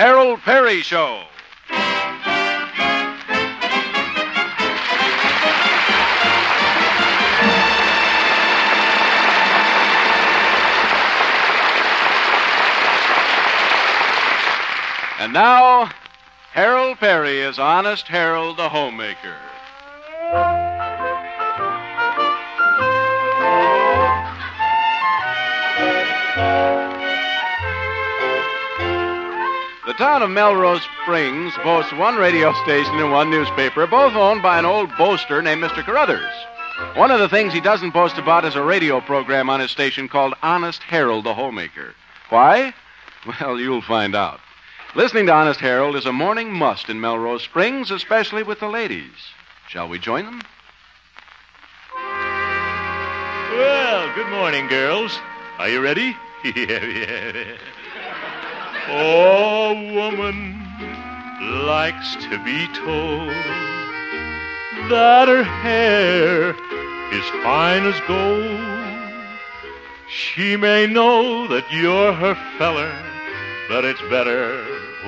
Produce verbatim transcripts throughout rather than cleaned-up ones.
Harold Peary Show. And now, Harold Peary is Honest Harold the Homemaker. The town of Melrose Springs boasts one radio station and one newspaper, both owned by an old boaster named Mister Carruthers. One of the things he doesn't boast about is a radio program on his station called Honest Harold the Homemaker. Why? Well, you'll find out. Listening to Honest Harold is a morning must in Melrose Springs, especially with the ladies. Shall we join them? Well, good morning, girls. Are you ready? yeah, yeah. Oh, woman likes to be told that her hair is fine as gold. She may know that you're her feller, but it's better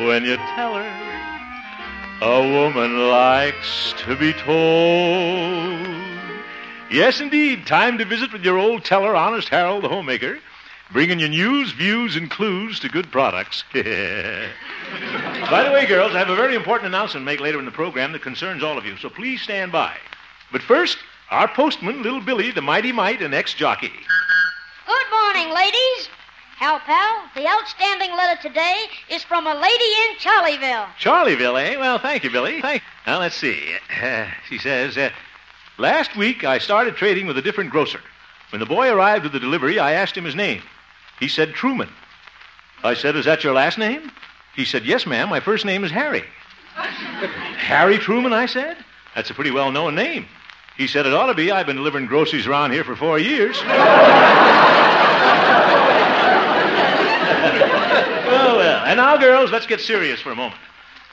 when you tell her. A woman likes to be told. Yes, indeed, time to visit with your old teller, Honest Harold the Homemaker, bringing you news, views, and clues to good products. By the way, girls, I have a very important announcement to make later in the program that concerns all of you, so please stand by. But first, our postman, Little Billy, the Mighty Mite, and ex-jockey. Good morning, ladies. Hal Pal, the outstanding letter today is from a lady in Charleville. Charleville, eh? Well, thank you, Billy. Thank you. Now, let's see. Uh, she says, uh, last week I started trading with a different grocer. When the boy arrived with the delivery, I asked him his name. He said Truman. I said, is that your last name? He said, yes, ma'am, my first name is Harry. Harry Truman, I said? That's a pretty well-known name. He said, it ought to be. I've been delivering groceries around here for four years. Well, well. And now, girls, let's get serious for a moment.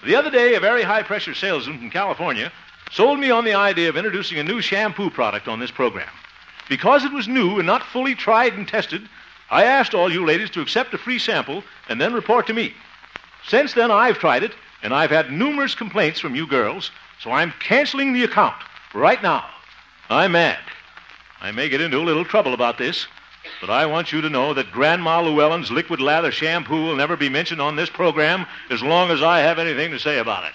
The other day, a very high-pressure salesman from California sold me on the idea of introducing a new shampoo product on this program. Because it was new and not fully tried and tested, I asked all you ladies to accept a free sample and then report to me. Since then, I've tried it, and I've had numerous complaints from you girls, so I'm canceling the account right now. I'm mad. I may get into a little trouble about this, but I want you to know that Grandma Llewellyn's liquid lather shampoo will never be mentioned on this program as long as I have anything to say about it.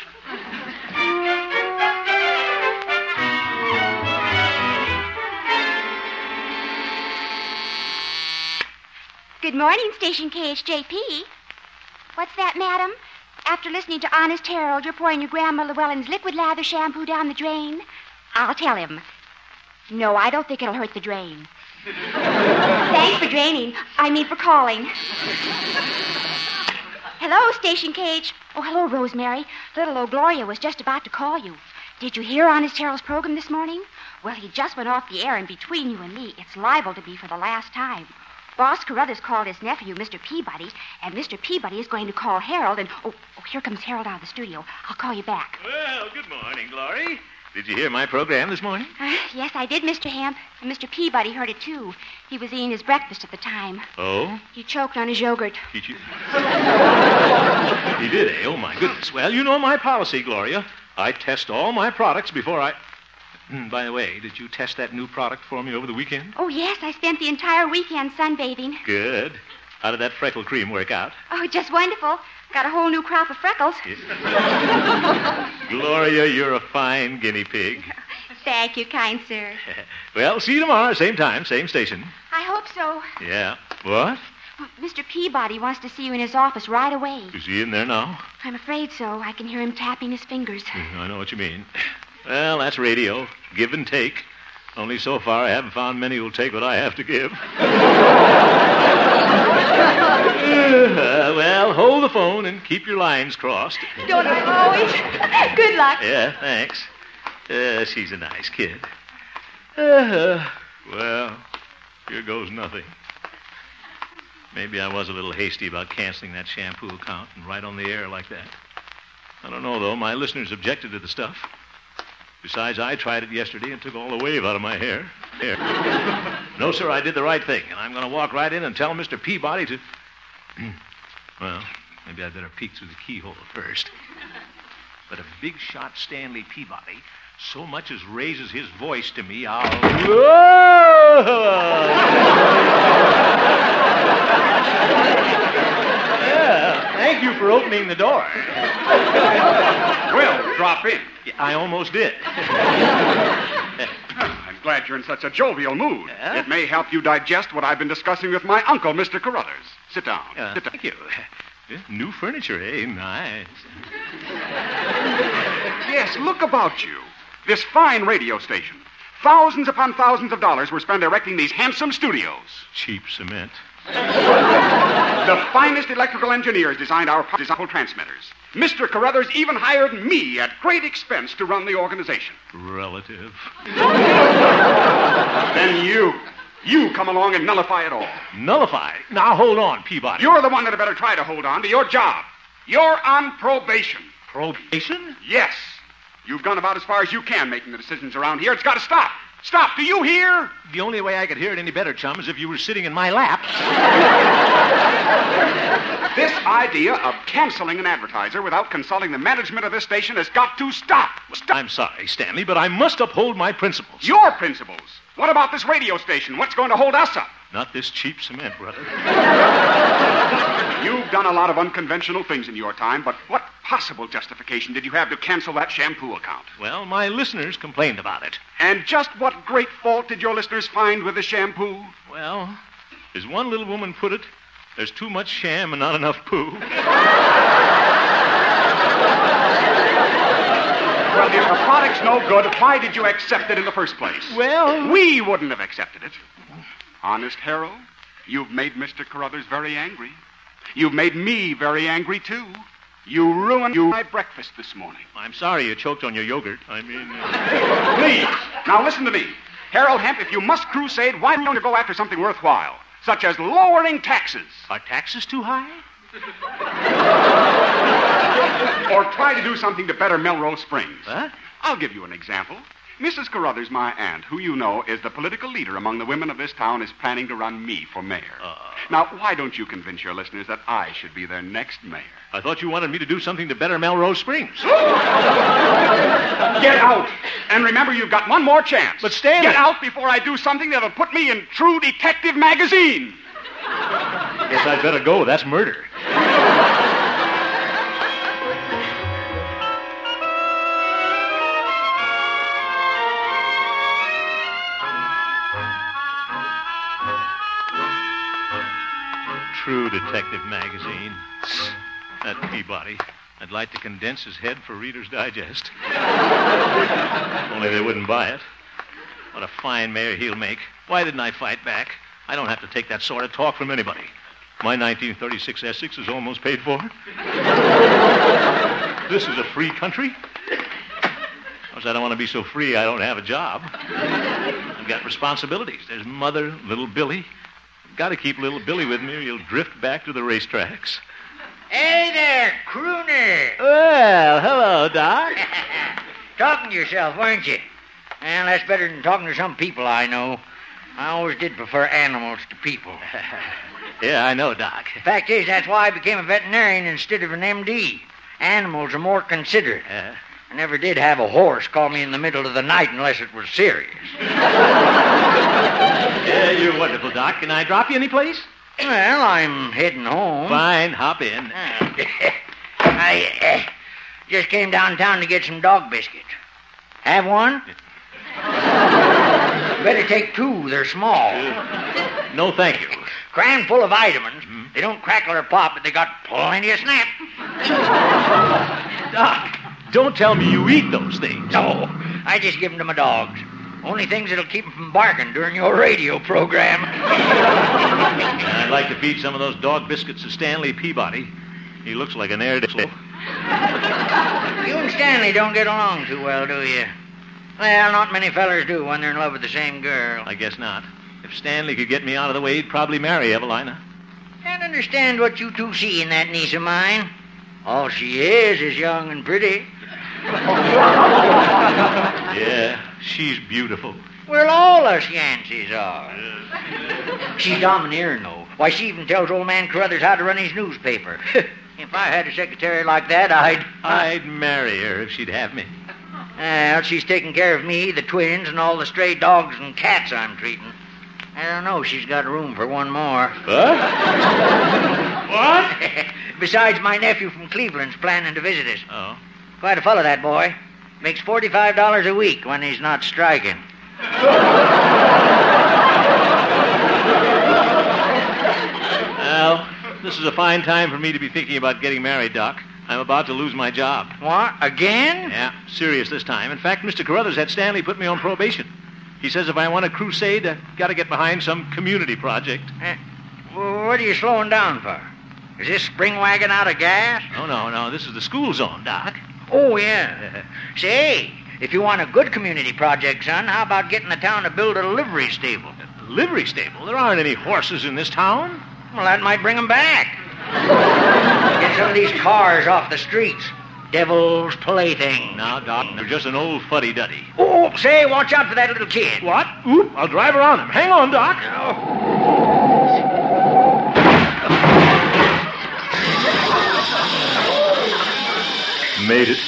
Good morning, Station K H J P. What's that, madam? After listening to Honest Harold, you're pouring your Grandma Llewellyn's liquid lather shampoo down the drain? I'll tell him. No, I don't think it'll hurt the drain. Thanks for draining. I mean for calling. Hello, Station Cage. Oh, hello, Rosemary. Little old Gloria was just about to call you. Did you hear Honest Harold's program this morning? Well, he just went off the air, and between you and me, it's liable to be for the last time. Boss Carruthers called his nephew, Mister Peabody, and Mister Peabody is going to call Harold, and... Oh, oh here comes Harold out of the studio. I'll call you back. Well, good morning, Glory. Did you hear my program this morning? Uh, yes, I did, Mister Hamp. And Mister Peabody heard it, too. He was eating his breakfast at the time. Oh? He choked on his yogurt. He choked? He did, eh? Oh, my goodness. Well, you know my policy, Gloria. I test all my products before I... By the way, did you test that new product for me over the weekend? Oh, yes. I spent the entire weekend sunbathing. Good. How did that freckle cream work out? Oh, just wonderful. Got a whole new crop of freckles. Yeah. Gloria, you're a fine guinea pig. Thank you, kind sir. Well, see you tomorrow, same time, same station. I hope so. Yeah. What? Well, Mister Peabody wants to see you in his office right away. Is he in there now? I'm afraid so. I can hear him tapping his fingers. Mm, I know what you mean. Well, that's radio. Give and take. Only so far I haven't found many who'll take what I have to give. Uh, well, hold the phone and keep your lines crossed. Don't I always? Good luck. Yeah, thanks. Uh, she's a nice kid. Uh, well, here goes nothing. Maybe I was a little hasty about canceling that shampoo account and right on the air like that. I don't know, though. My listeners objected to the stuff. Besides, I tried it yesterday and took all the wave out of my hair. Hair. No, sir, I did the right thing, and I'm going to walk right in and tell Mister Peabody to... Well, Maybe I'd better peek through the keyhole first. But a big shot Stanley Peabody so much as raises his voice to me, I'll... Yeah, thank you for opening the door. Well, drop in. Yeah, I almost did. I'm glad you're in such a jovial mood. Yeah? It may help you digest what I've been discussing with my uncle, Mister Carruthers. Sit down. Uh, Sit down. Thank you. New furniture, eh? Nice. Yes, look about you. This fine radio station. Thousands upon thousands of dollars were spent erecting these handsome studios. Cheap cement. The finest electrical engineers designed our powerful transmitters. Mister Carruthers even hired me at great expense to run the organization. Relative. Then you... You come along and nullify it all. Nullify? Now, hold on, Peabody. You're the one that had better try to hold on to your job. You're on probation. Probation? Yes. You've gone about as far as you can making the decisions around here. It's got to stop. Stop. Do you hear? The only way I could hear it any better, chum, is if you were sitting in my lap. This idea of canceling an advertiser without consulting the management of this station has got to stop. Stop. I'm sorry, Stanley, but I must uphold my principles. Your principles? What about this radio station? What's going to hold us up? Not this cheap cement, brother. You've done a lot of unconventional things in your time, but what possible justification did you have to cancel that shampoo account? Well, my listeners complained about it. And just what great fault did your listeners find with the shampoo? Well, as one little woman put it, there's too much sham and not enough poo. Well, if the product's no good, why did you accept it in the first place? Well... We wouldn't have accepted it. Honest Harold, you've made Mister Carruthers very angry. You've made me very angry, too. You ruined my breakfast this morning. I'm sorry you choked on your yogurt. I mean... Uh... Please, now listen to me. Harold Hemp, if you must crusade, why don't you go after something worthwhile, such as lowering taxes? Are taxes too high? Or try to do something to better Melrose Springs. What? I'll give you an example. Missus Carruthers, my aunt, who you know is the political leader among the women of this town, is planning to run me for mayor. Uh, now, why don't you convince your listeners that I should be their next mayor? I thought you wanted me to do something to better Melrose Springs. Get out. And remember, you've got one more chance. But Stanley... Get out before I do something that'll put me in True Detective magazine. Guess I'd better go. That's murder. True Detective magazine. That Peabody. I'd like to condense his head for Reader's Digest. Only they wouldn't buy it. What a fine mayor he'll make. Why didn't I fight back? I don't have to take that sort of talk from anybody. My nineteen thirty-six Essex is almost paid for. This is a free country. Of course, I don't want to be so free I don't have a job. I've got responsibilities. There's Mother, little Billy... Got to keep little Billy with me or you'll drift back to the racetracks. Hey there, crooner. Well, hello, Doc. Talking to yourself, aren't you? Well, that's better than talking to some people I know. I always did prefer animals to people. Yeah, I know, Doc. The fact is, that's why I became a veterinarian instead of an M D. Animals are more considerate. Uh, I never did have a horse call me in the middle of the night unless it was serious. Yeah, you're wonderful, Doc. Can I drop you any place? Well, I'm heading home. Fine, hop in. Uh, I uh, just came downtown to get some dog biscuits. Have one? Better take two. They're small. Uh, no, thank you. Cram full of vitamins. Mm-hmm. They don't crackle or pop, but they got plenty of snap. Doc, don't tell me you eat those things. No, I just give them to my dogs. Only things that'll keep them from barking during your radio program. I'd like to feed some of those dog biscuits to Stanley Peabody. He looks like an airhead. You and Stanley don't get along too well, do you? Well, not many fellers do when they're in love with the same girl. I guess not. If Stanley could get me out of the way, he'd probably marry Evelina. Can't understand what you two see in that niece of mine. All she is is young and pretty. Yeah, she's beautiful. Well, all us Yanceys are. Yes. She's domineering, though. Why, she even tells old man Carruthers how to run his newspaper. If I had a secretary like that, I'd... I'd marry her if she'd have me. Well, she's taking care of me, the twins, and all the stray dogs and cats I'm treating. I don't know. She's got room for one more. Huh? What? Besides, my nephew from Cleveland's planning to visit us. Oh. Quite a fellow, that boy. Makes forty-five dollars a week when he's not striking. Well, this is a fine time for me to be thinking about getting married, Doc. I'm about to lose my job. What? Again? Yeah, serious this time. In fact, Mister Carruthers had Stanley put me on probation. He says if I want a crusade, I've got to get behind some community project. Uh, what are you slowing down for? Is this spring wagon out of gas? No, no, no. This is the school zone, Doc. Oh, yeah. Say, if you want a good community project, son, how about getting the town to build a livery stable? A livery stable? There aren't any horses in this town. Well, that might bring them back. Get some of these cars off the streets. Devil's plaything. Now, Doc, you're just an old fuddy-duddy. Oh, say, watch out for that little kid. What? Oop, I'll drive her on him. Hang on, Doc. No. Made it.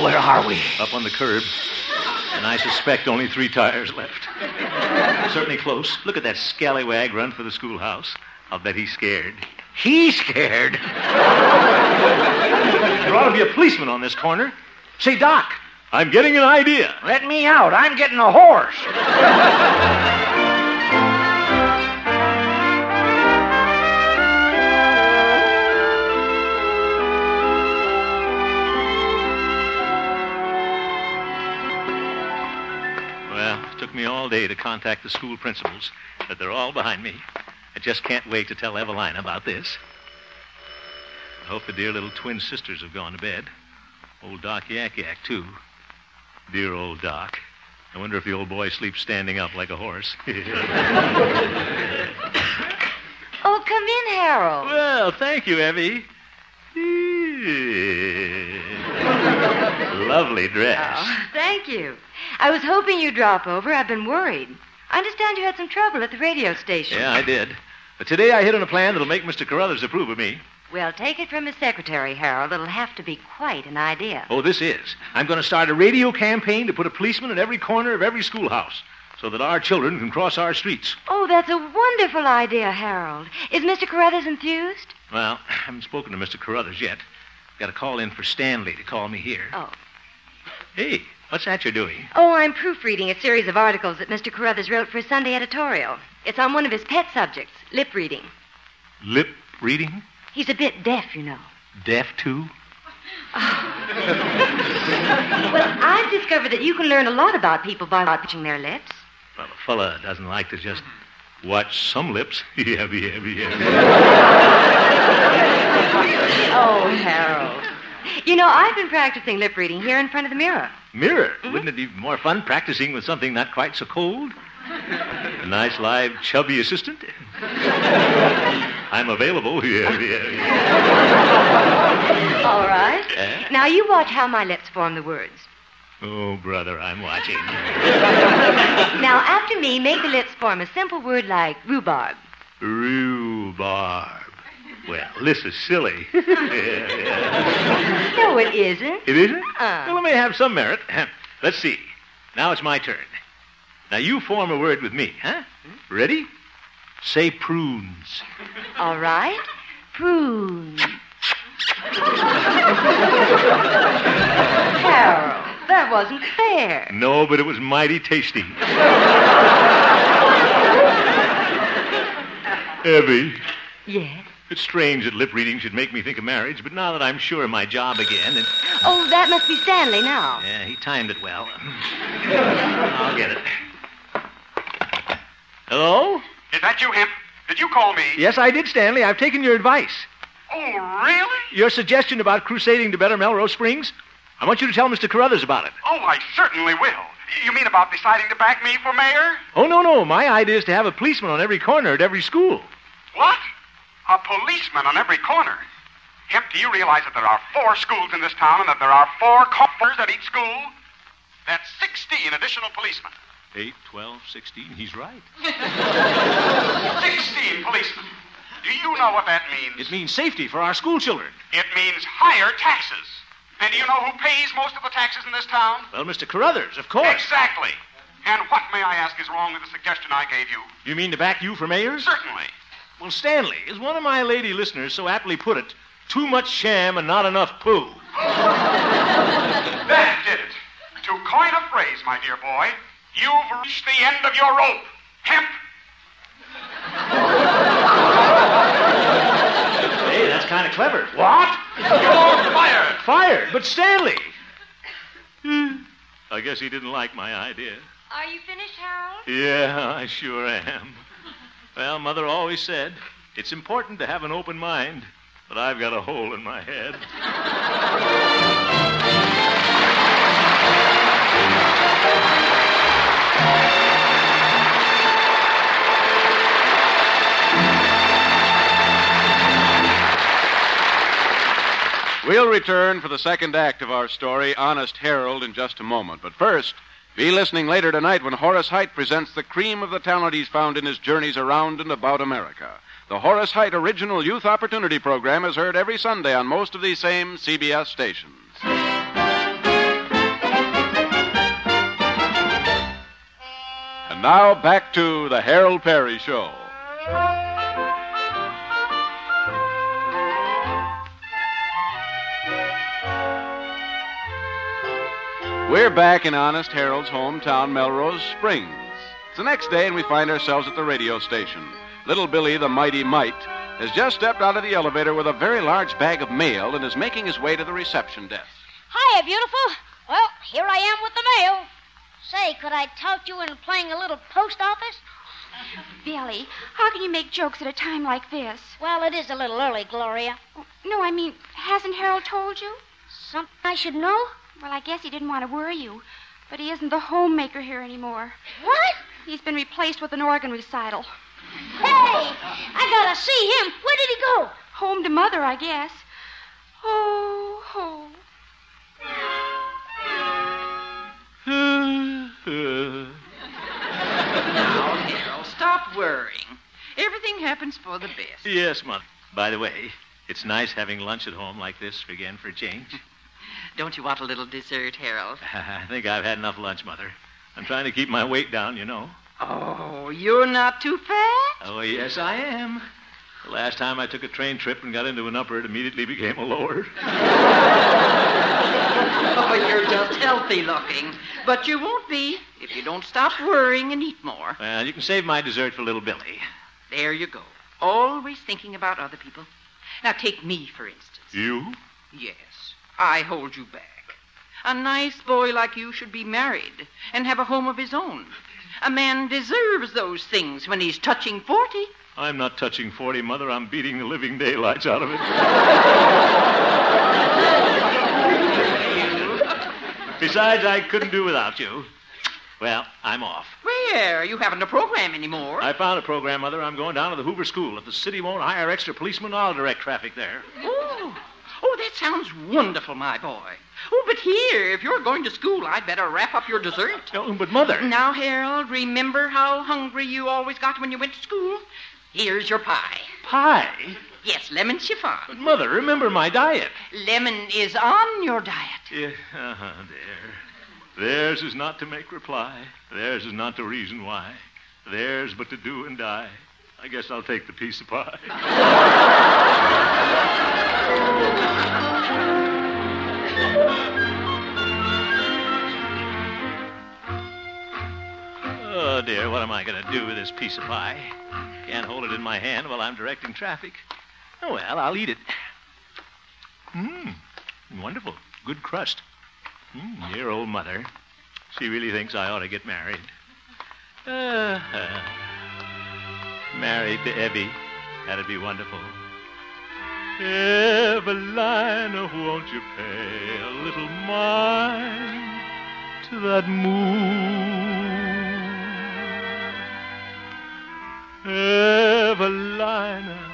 Where are we? Up on the curb. And I suspect only three tires left. Certainly close. Look at that scallywag run for the schoolhouse. I'll bet he's scared. He's scared? There ought to be a policeman on this corner. Say, Doc, I'm getting an idea. Let me out. I'm getting a horse. Took me all day to contact the school principals, but they're all behind me. I just can't wait to tell Evelina about this. I hope the dear little twin sisters have gone to bed. Old Doc Yak Yak, too. Dear old Doc. I wonder if the old boy sleeps standing up like a horse. Oh, come in, Harold. Well, thank you, Evie. Lovely dress. Oh, thank you. I was hoping you'd drop over. I've been worried. I understand you had some trouble at the radio station. Yeah, I did. But today I hit on a plan that'll make Mister Carruthers approve of me. Well, take it from his secretary, Harold. It'll have to be quite an idea. Oh, this is. I'm going to start a radio campaign to put a policeman in every corner of every schoolhouse so that our children can cross our streets. Oh, that's a wonderful idea, Harold. Is Mister Carruthers enthused? Well, I haven't spoken to Mister Carruthers yet. Got a call in for Stanley to call me here. Oh. Hey, what's that you're doing? Oh, I'm proofreading a series of articles that Mister Carruthers wrote for a Sunday editorial. It's on one of his pet subjects, lip reading. Lip reading? He's a bit deaf, you know. Deaf, too? Oh. Well, I've discovered that you can learn a lot about people by watching their lips. Well, a fella doesn't like to just watch some lips. yeah, yeah, yeah. Oh, Harold. You know, I've been practicing lip reading here in front of the mirror. Mirror? Mm-hmm. Wouldn't it be more fun practicing with something not quite so cold? A nice, live, chubby assistant? I'm available. Yeah, yeah, yeah. All right. Uh? Now, you watch how my lips form the words. Oh, brother, I'm watching. Now, after me, make the lips form a simple word like rhubarb. Rhubarb. Well, this is silly. yeah, yeah. No, it isn't. It isn't? Uh-uh. Well, it may have some merit. Let's see. Now it's my turn. Now you form a word with me, huh? Ready? Say prunes. All right. Prunes. Harold, that wasn't fair. No, but it was mighty tasty. Evie. Yes? It's strange that lip reading should make me think of marriage, but now that I'm sure of my job again... And... Oh, that must be Stanley now. Yeah, he timed it well. I'll get it. Hello? Is that you, Hemp? Did you call me? Yes, I did, Stanley. I've taken your advice. Oh, really? Your suggestion about crusading to better Melrose Springs? I want you to tell Mister Carruthers about it. Oh, I certainly will. You mean about deciding to back me for mayor? Oh, no, no. My idea is to have a policeman on every corner at every school. What? A policeman on every corner. Hemp, do you realize that there are four schools in this town and that there are four coppers at each school? That's sixteen additional policemen. eight, twelve, sixteen. He's right. sixteen policemen. Do you know what that means? It means safety for our school children. It means higher taxes. Then do you know who pays most of the taxes in this town? Well, Mister Carruthers, of course. Exactly. And what, may I ask, is wrong with the suggestion I gave you? You mean to back you for mayor? Certainly. Well, Stanley, as one of my lady listeners so aptly put it, too much sham and not enough poo. That did it. To coin a phrase, my dear boy, you've reached the end of your rope. Hemp. Hey, that's kind of clever. What? You're fired. Fired? But Stanley. I guess he didn't like my idea. Are you finished, Harold? Yeah, I sure am. Well, Mother always said, it's important to have an open mind, but I've got a hole in my head. We'll return for the second act of our story, Honest Harold, in just a moment. But first, be listening later tonight when Horace Heidt presents the cream of the talent he's found in his journeys around and about America. The Horace Heidt Original Youth Opportunity Program is heard every Sunday on most of these same C B S stations. And now back to the Harold Peary Show. We're back in Honest Harold's hometown, Melrose Springs. It's the next day, and we find ourselves at the radio station. Little Billy, the mighty mite, has just stepped out of the elevator with a very large bag of mail and is making his way to the reception desk. Hiya, beautiful. Well, here I am with the mail. Say, could I tout you in playing a little post office? Billy, how can you make jokes at a time like this? Well, it is a little early, Gloria. No, I mean, hasn't Harold told you? Something I should know? Well, I guess he didn't want to worry you, but he isn't the homemaker here anymore. What? He's been replaced with an organ recital. Hey, I gotta see him. Where did he go? Home to Mother, I guess. Oh, ho. Oh. Now, Harold, stop worrying. Everything happens for the best. Yes, Mother. By the way, it's nice having lunch at home like this again for a change. Don't you want a little dessert, Harold? I think I've had enough lunch, Mother. I'm trying to keep my weight down, you know. Oh, you're not too fat? Oh, yes, I am. The last time I took a train trip and got into an upper, it immediately became a lower. Oh, you're just healthy looking. But you won't be if you don't stop worrying and eat more. Well, you can save my dessert for little Billy. There you go. Always thinking about other people. Now, take me, for instance. You? Yes. I hold you back. A nice boy like you should be married and have a home of his own. A man deserves those things when he's touching forty. I'm not touching forty, Mother. I'm beating the living daylights out of it. Besides, I couldn't do without you. Well, I'm off. Where? You haven't a program anymore. I found a program, Mother. I'm going down to the Hoover School. If the city won't hire extra policemen, I'll direct traffic there. Oh. Oh, that sounds wonderful, my boy. Oh, but here, if you're going to school, I'd better wrap up your dessert. Oh, but, Mother... Now, Harold, remember how hungry you always got when you went to school? Here's your pie. Pie? Yes, lemon chiffon. But, Mother, remember my diet. Lemon is on your diet. Yeah, uh-huh, there. Theirs is not to make reply. Theirs is not to reason why. Theirs but to do and die. I guess I'll take the piece of pie. Oh, dear, what am I going to do with this piece of pie? Can't hold it in my hand while I'm directing traffic. Oh, well, I'll eat it. Mmm, wonderful. Good crust. Mm, dear old mother. She really thinks I ought to get married. Uh, uh, married to Ebby. That'd be wonderful. Evelina, won't you pay a little mind to that moon? Evelina,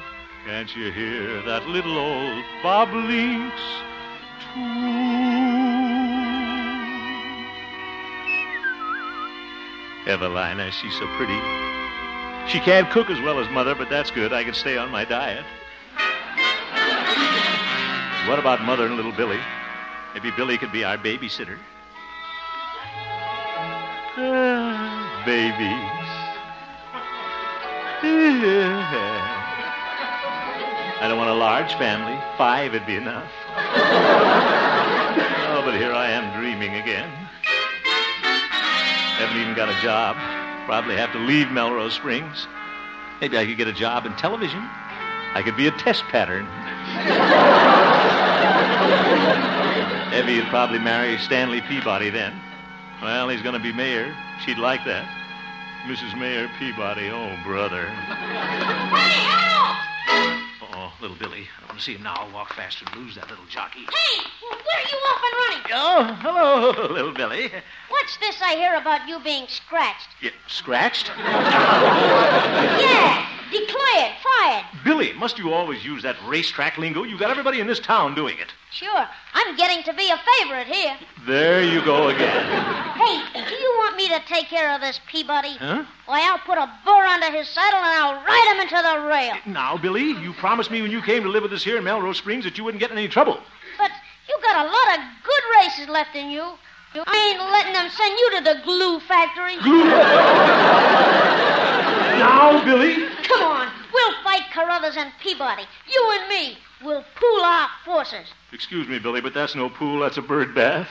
can't you hear that little old Bob Link's tune? Evelina, she's so pretty. She can't cook as well as Mother, but that's good. I can stay on my diet. What about Mother and little Billy? Maybe Billy could be our babysitter. Ah, babies. Yeah. I don't want a large family. Five would be enough. Oh, but here I am dreaming again. Haven't even got a job. Probably have to leave Melrose Springs. Maybe I could get a job in television. I could be a test pattern. Evie would probably marry Stanley Peabody then. Well, he's going to be mayor. She'd like that. Missus Mayor Peabody, oh, brother. Hey, Harold! Uh-oh, little Billy. I want to see him now. I'll walk fast and lose that little jockey. Hey, where are you off and running? Oh, hello, little Billy. What's this I hear about you being scratched? Yeah, scratched? Yeah, declared, fired. Billy, must you always use that racetrack lingo? You've got everybody in this town doing it. Sure. I'm getting to be a favorite here. There you go again. Hey, do you want me to take care of this Peabody? Huh? Why, I'll put a burr under his saddle and I'll ride him into the rail. Now, Billy, you promised me when you came to live with us here in Melrose Springs that you wouldn't get in any trouble. But you got a lot of good races left in you. I ain't letting them send you to the glue factory. Glue? Now, Billy? Come on. We'll fight Carruthers and Peabody. You and me. We'll pool our forces. Excuse me, Billy, but that's no pool. That's a bird bath.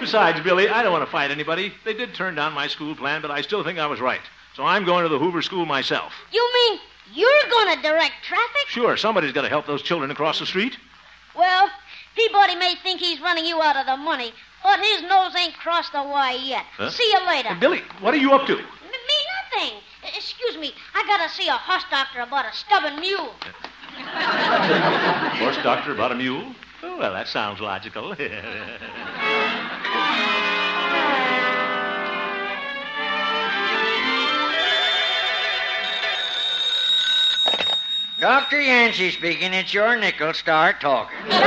Besides, Billy, I don't want to fight anybody. They did turn down my school plan, but I still think I was right. So I'm going to the Hoover School myself. You mean you're going to direct traffic? Sure. Somebody's got to help those children across the street. Well, Peabody may think he's running you out of the money, but his nose ain't crossed the wire yet. Huh? See you later. Hey, Billy, what are you up to? M- me, nothing. Excuse me, I gotta see a horse doctor about a stubborn mule. Horse doctor about a mule? Oh, well, that sounds logical. Doctor Yancey speaking. It's your nickel. Start talking. Doc,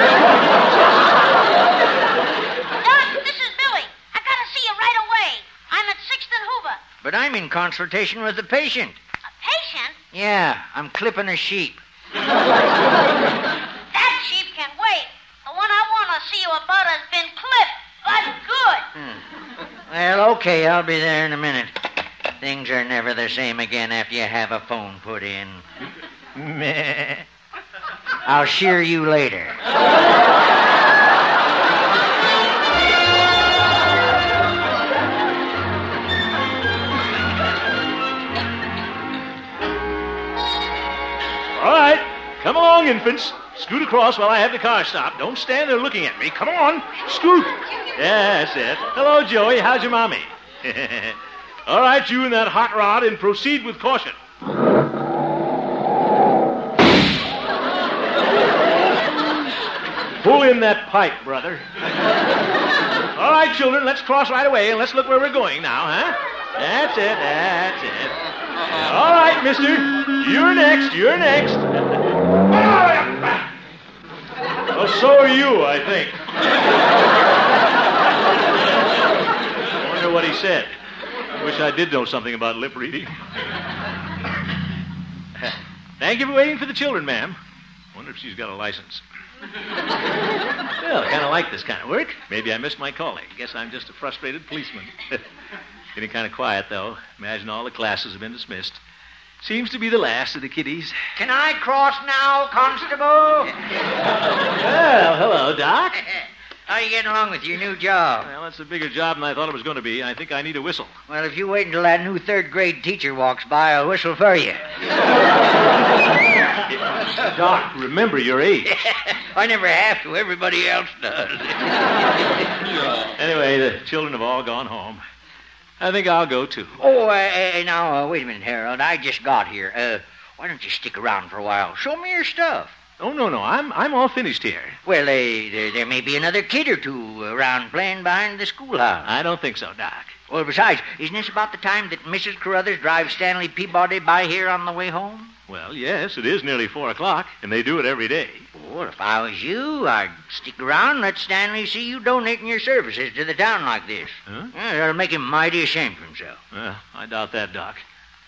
this is Billy. I gotta see you right away. I'm at sixth and Hoover. But I'm in consultation with the patient. A patient? Yeah, I'm clipping a sheep. That sheep can wait. The one I want to see you about has been clipped. That's good. Hmm. Well, okay, I'll be there in a minute. Things are never the same again after you have a phone put in. Meh. I'll shear you later. All right. Come along, infants. Scoot across while I have the car stopped. Don't stand there looking at me. Come on. Scoot. That's it. Hello, Joey. How's your mommy? All right, you and that hot rod, and proceed with caution. Pull in that pipe, brother. All right, children, let's cross right away, and let's look where we're going now, huh? That's it, that's it. All right, mister, you're next, you're next. Well, so are you, I think. I wonder what he said. I wish I did know something about lip reading. Thank you for waiting for the children, ma'am. Wonder if she's got a license. Well, I kind of like this kind of work. Maybe I missed my calling. Guess I'm just a frustrated policeman. Getting kind of quiet, though. Imagine all the classes have been dismissed. Seems to be the last of the kiddies. Can I cross now, Constable? Well, hello, Doc. How are you getting along with your new job? Well, that's a bigger job than I thought it was going to be. I think I need a whistle. Well, if you wait until that new third-grade teacher walks by, I'll whistle for you. Doc, remember your age. I never have to. Everybody else does. Anyway, the children have all gone home. I think I'll go, too. Oh, uh, now, uh, wait a minute, Harold. I just got here. Uh, why don't you stick around for a while? Show me your stuff. Oh, no, no. I'm I'm all finished here. Well, uh, there, there may be another kid or two around playing behind the schoolhouse. I don't think so, Doc. Well, besides, isn't this about the time that Missus Carruthers drives Stanley Peabody by here on the way home? Well, yes, it is nearly four o'clock, and they do it every day. Well, if I was you, I'd stick around and let Stanley see you donating your services to the town like this. Huh? Yeah, that'll make him mighty ashamed of himself. Well, I doubt that, Doc.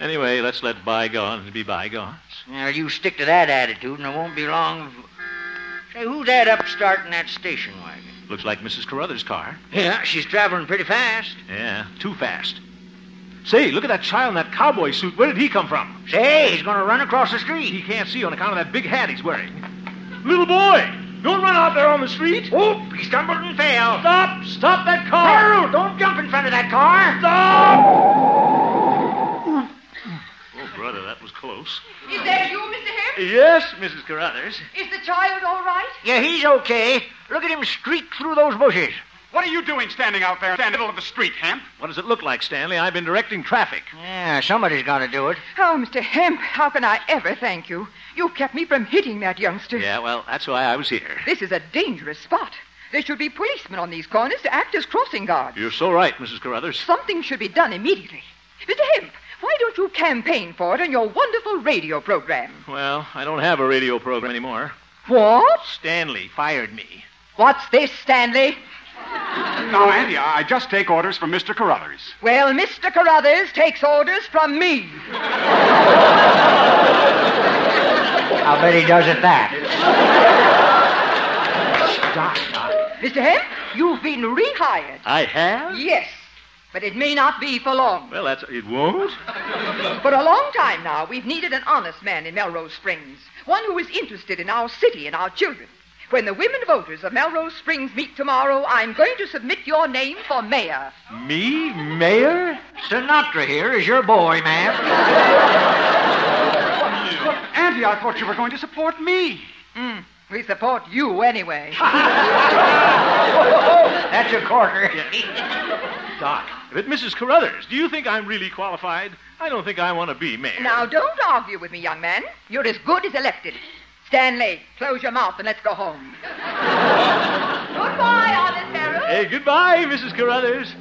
Anyway, let's let bygones be bygones. Now, you stick to that attitude, and it won't be long... If... Say, who's that upstart in that station wagon? Looks like Missus Carruthers' car. Yeah, she's traveling pretty fast. Yeah, too fast. Say, look at that child in that cowboy suit. Where did he come from? Say, he's going to run across the street. He can't see on account of that big hat he's wearing. Little boy, don't run out there on the street. Oop, he stumbled and fell. Stop, stop that car. Harold, don't jump in front of that car. Stop. Oh, brother, that was close. Is that you, Mister Hare? Yes, Missus Carruthers. Is the child all right? Yeah, he's okay. Look at him streak through those bushes. What are you doing standing out there in the middle of the street, Hemp? What does it look like, Stanley? I've been directing traffic. Yeah, somebody's got to do it. Oh, Mister Hemp, how can I ever thank you? You kept me from hitting that youngster. Yeah, well, that's why I was here. This is a dangerous spot. There should be policemen on these corners to act as crossing guards. You're so right, Missus Carruthers. Something should be done immediately. Mister Hemp, why don't you campaign for it on your wonderful radio program? Well, I don't have a radio program anymore. What? Stanley fired me. What's this, Stanley? Now, Auntie, I just take orders from Mister Carruthers. Well, Mister Carruthers takes orders from me. I'll bet he does at that. Doc, Doc. Mister Hemp, you've been rehired. I have? Yes, but it may not be for long. Well, that's it won't? For a long time now, we've needed an honest man in Melrose Springs, one who is interested in our city and our children. When the women voters of Melrose Springs meet tomorrow, I'm going to submit your name for mayor. Me? Mayor? Sinatra here is your boy, ma'am. Well, Auntie, I thought you were going to support me. Mm, we support you anyway. That's a quarter. Doc, but Missus Carruthers, do you think I'm really qualified? I don't think I want to be mayor. Now, don't argue with me, young man. You're as good as elected. Stanley, close your mouth and let's go home. Goodbye, Honest Harold. Hey, goodbye, Missus Carruthers.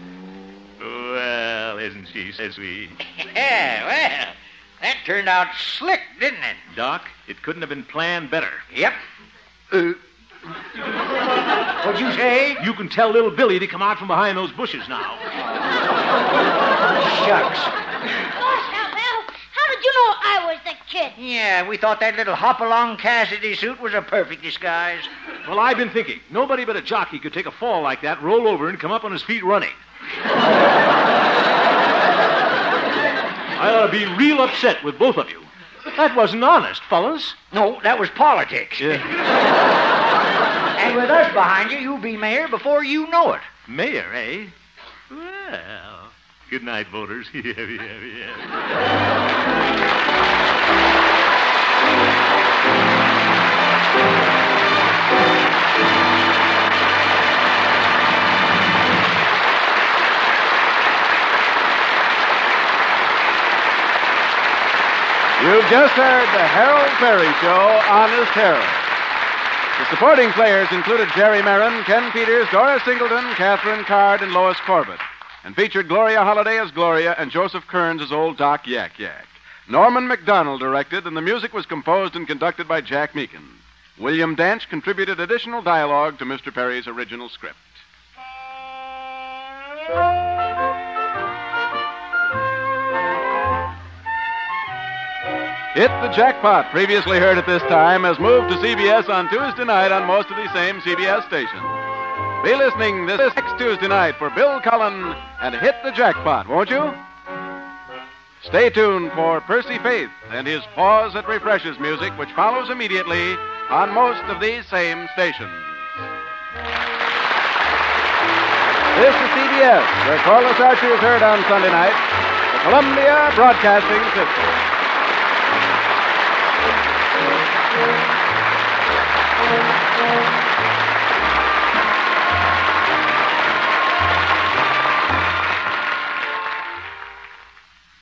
Well, isn't she so sweet? Yeah, well, that turned out slick, didn't it? Doc, it couldn't have been planned better. Yep. Uh, what'd you say? You can tell little Billy to come out from behind those bushes now. Shucks. You know I was the kid. Yeah, we thought that little Hop-along Cassidy suit was a perfect disguise. Well, I've been thinking. Nobody but a jockey could take a fall like that, roll over, and come up on his feet running. I ought to be real upset with both of you. That wasn't honest, fellas. No, that was politics. Yeah. And with us behind you, you'll be mayor before you know it. Mayor, eh? Well... Good night, voters. Yeah, yeah, yeah. You've just heard the Harold Peary Show, Honest Harold. The supporting players included Jerry Maron, Ken Peters, Doris Singleton, Catherine Card, and Lois Corbett. And featured Gloria Holiday as Gloria and Joseph Kearns as old Doc Yak Yak. Norman McDonald directed, and the music was composed and conducted by Jack Meekin. William Danch contributed additional dialogue to Mister Perry's original script. Hit the Jackpot, previously heard at this time, has moved to C B S on Tuesday night on most of these same C B S stations. Be listening this next Tuesday night for Bill Cullen and Hit the Jackpot, won't you? Stay tuned for Percy Faith and his Pause That Refreshes music, which follows immediately on most of these same stations. This is C B S, where Carlos Archie is heard on Sunday night, the Columbia Broadcasting System.